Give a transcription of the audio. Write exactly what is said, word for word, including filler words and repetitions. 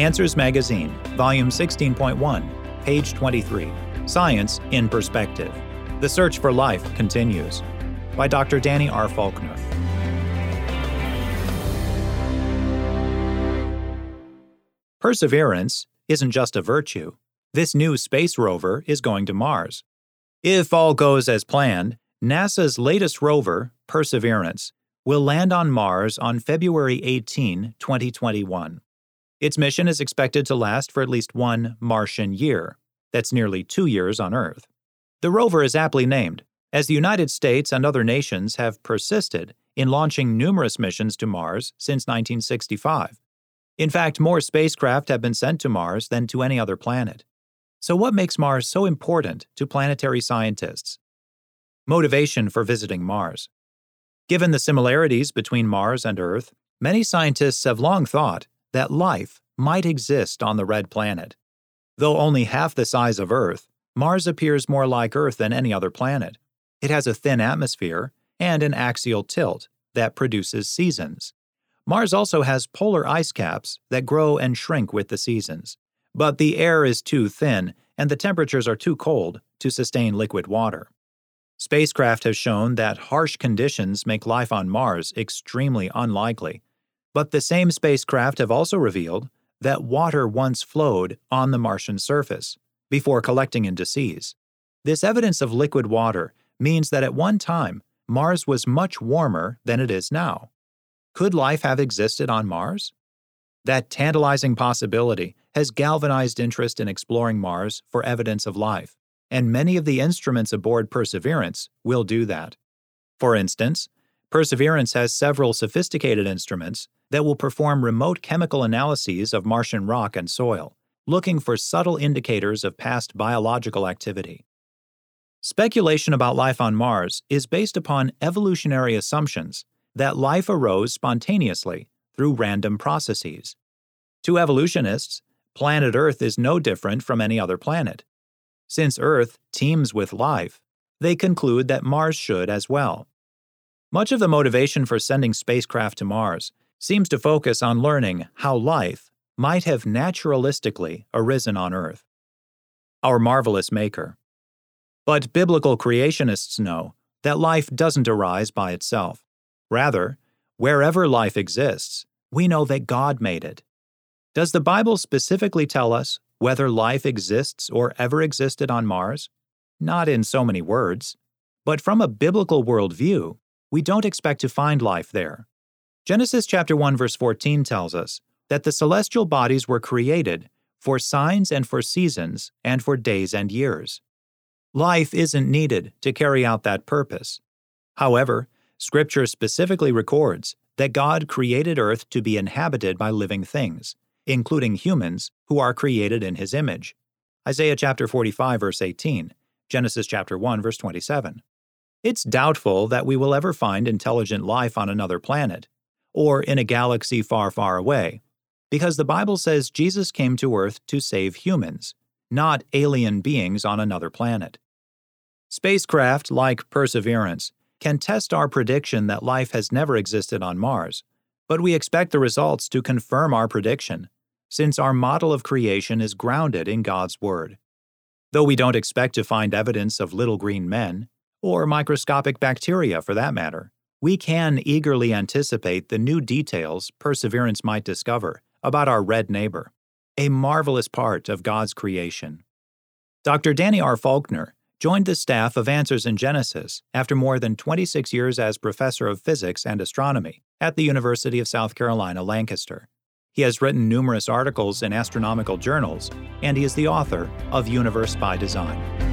Answers Magazine, Volume sixteen point one, page twenty-three, Science in Perspective. The Search for Life Continues, by Doctor Danny R. Faulkner. Perseverance isn't just a virtue. This new space rover is going to Mars. If all goes as planned, NASA's latest rover, Perseverance, will land on Mars on February eighteenth, twenty twenty-one. Its mission is expected to last for at least one Martian year. That's nearly two years on Earth. The rover is aptly named, as the United States and other nations have persisted in launching numerous missions to Mars since nineteen sixty-five. In fact, more spacecraft have been sent to Mars than to any other planet. So what makes Mars so important to planetary scientists? Motivation for visiting Mars. Given the similarities between Mars and Earth, many scientists have long thought that life might exist on the red planet. Though only half the size of Earth, Mars appears more like Earth than any other planet. It has a thin atmosphere and an axial tilt that produces seasons. Mars also has polar ice caps that grow and shrink with the seasons. But the air is too thin and the temperatures are too cold to sustain liquid water. Spacecraft have shown that harsh conditions make life on Mars extremely unlikely. But the same spacecraft have also revealed that water once flowed on the Martian surface before collecting into seas. This evidence of liquid water means that at one time, Mars was much warmer than it is now. Could life have existed on Mars? That tantalizing possibility has galvanized interest in exploring Mars for evidence of life, and many of the instruments aboard Perseverance will do that. For instance, Perseverance has several sophisticated instruments that will perform remote chemical analyses of Martian rock and soil, looking for subtle indicators of past biological activity. Speculation about life on Mars is based upon evolutionary assumptions that life arose spontaneously through random processes. To evolutionists, planet Earth is no different from any other planet. Since Earth teems with life, they conclude that Mars should as well. Much of the motivation for sending spacecraft to Mars seems to focus on learning how life might have naturalistically arisen on Earth. Our marvelous maker. But biblical creationists know that life doesn't arise by itself. Rather, wherever life exists, we know that God made it. Does the Bible specifically tell us whether life exists or ever existed on Mars? Not in so many words, but from a biblical worldview, we don't expect to find life there. Genesis chapter one, verse fourteen tells us that the celestial bodies were created for signs and for seasons and for days and years. Life isn't needed to carry out that purpose. However, Scripture specifically records that God created Earth to be inhabited by living things, including humans who are created in His image. Isaiah chapter forty-five, verse eighteen, Genesis chapter one, verse twenty-seven. It's doubtful that we will ever find intelligent life on another planet, or in a galaxy far, far away, because the Bible says Jesus came to Earth to save humans, not alien beings on another planet. Spacecraft, like Perseverance, can test our prediction that life has never existed on Mars, but we expect the results to confirm our prediction, since our model of creation is grounded in God's Word. Though we don't expect to find evidence of little green men, or microscopic bacteria for that matter, we can eagerly anticipate the new details Perseverance might discover about our red neighbor, a marvelous part of God's creation. Doctor Danny R. Faulkner joined the staff of Answers in Genesis after more than twenty-six years as professor of physics and astronomy at the University of South Carolina, Lancaster. He has written numerous articles in astronomical journals, and he is the author of Universe by Design.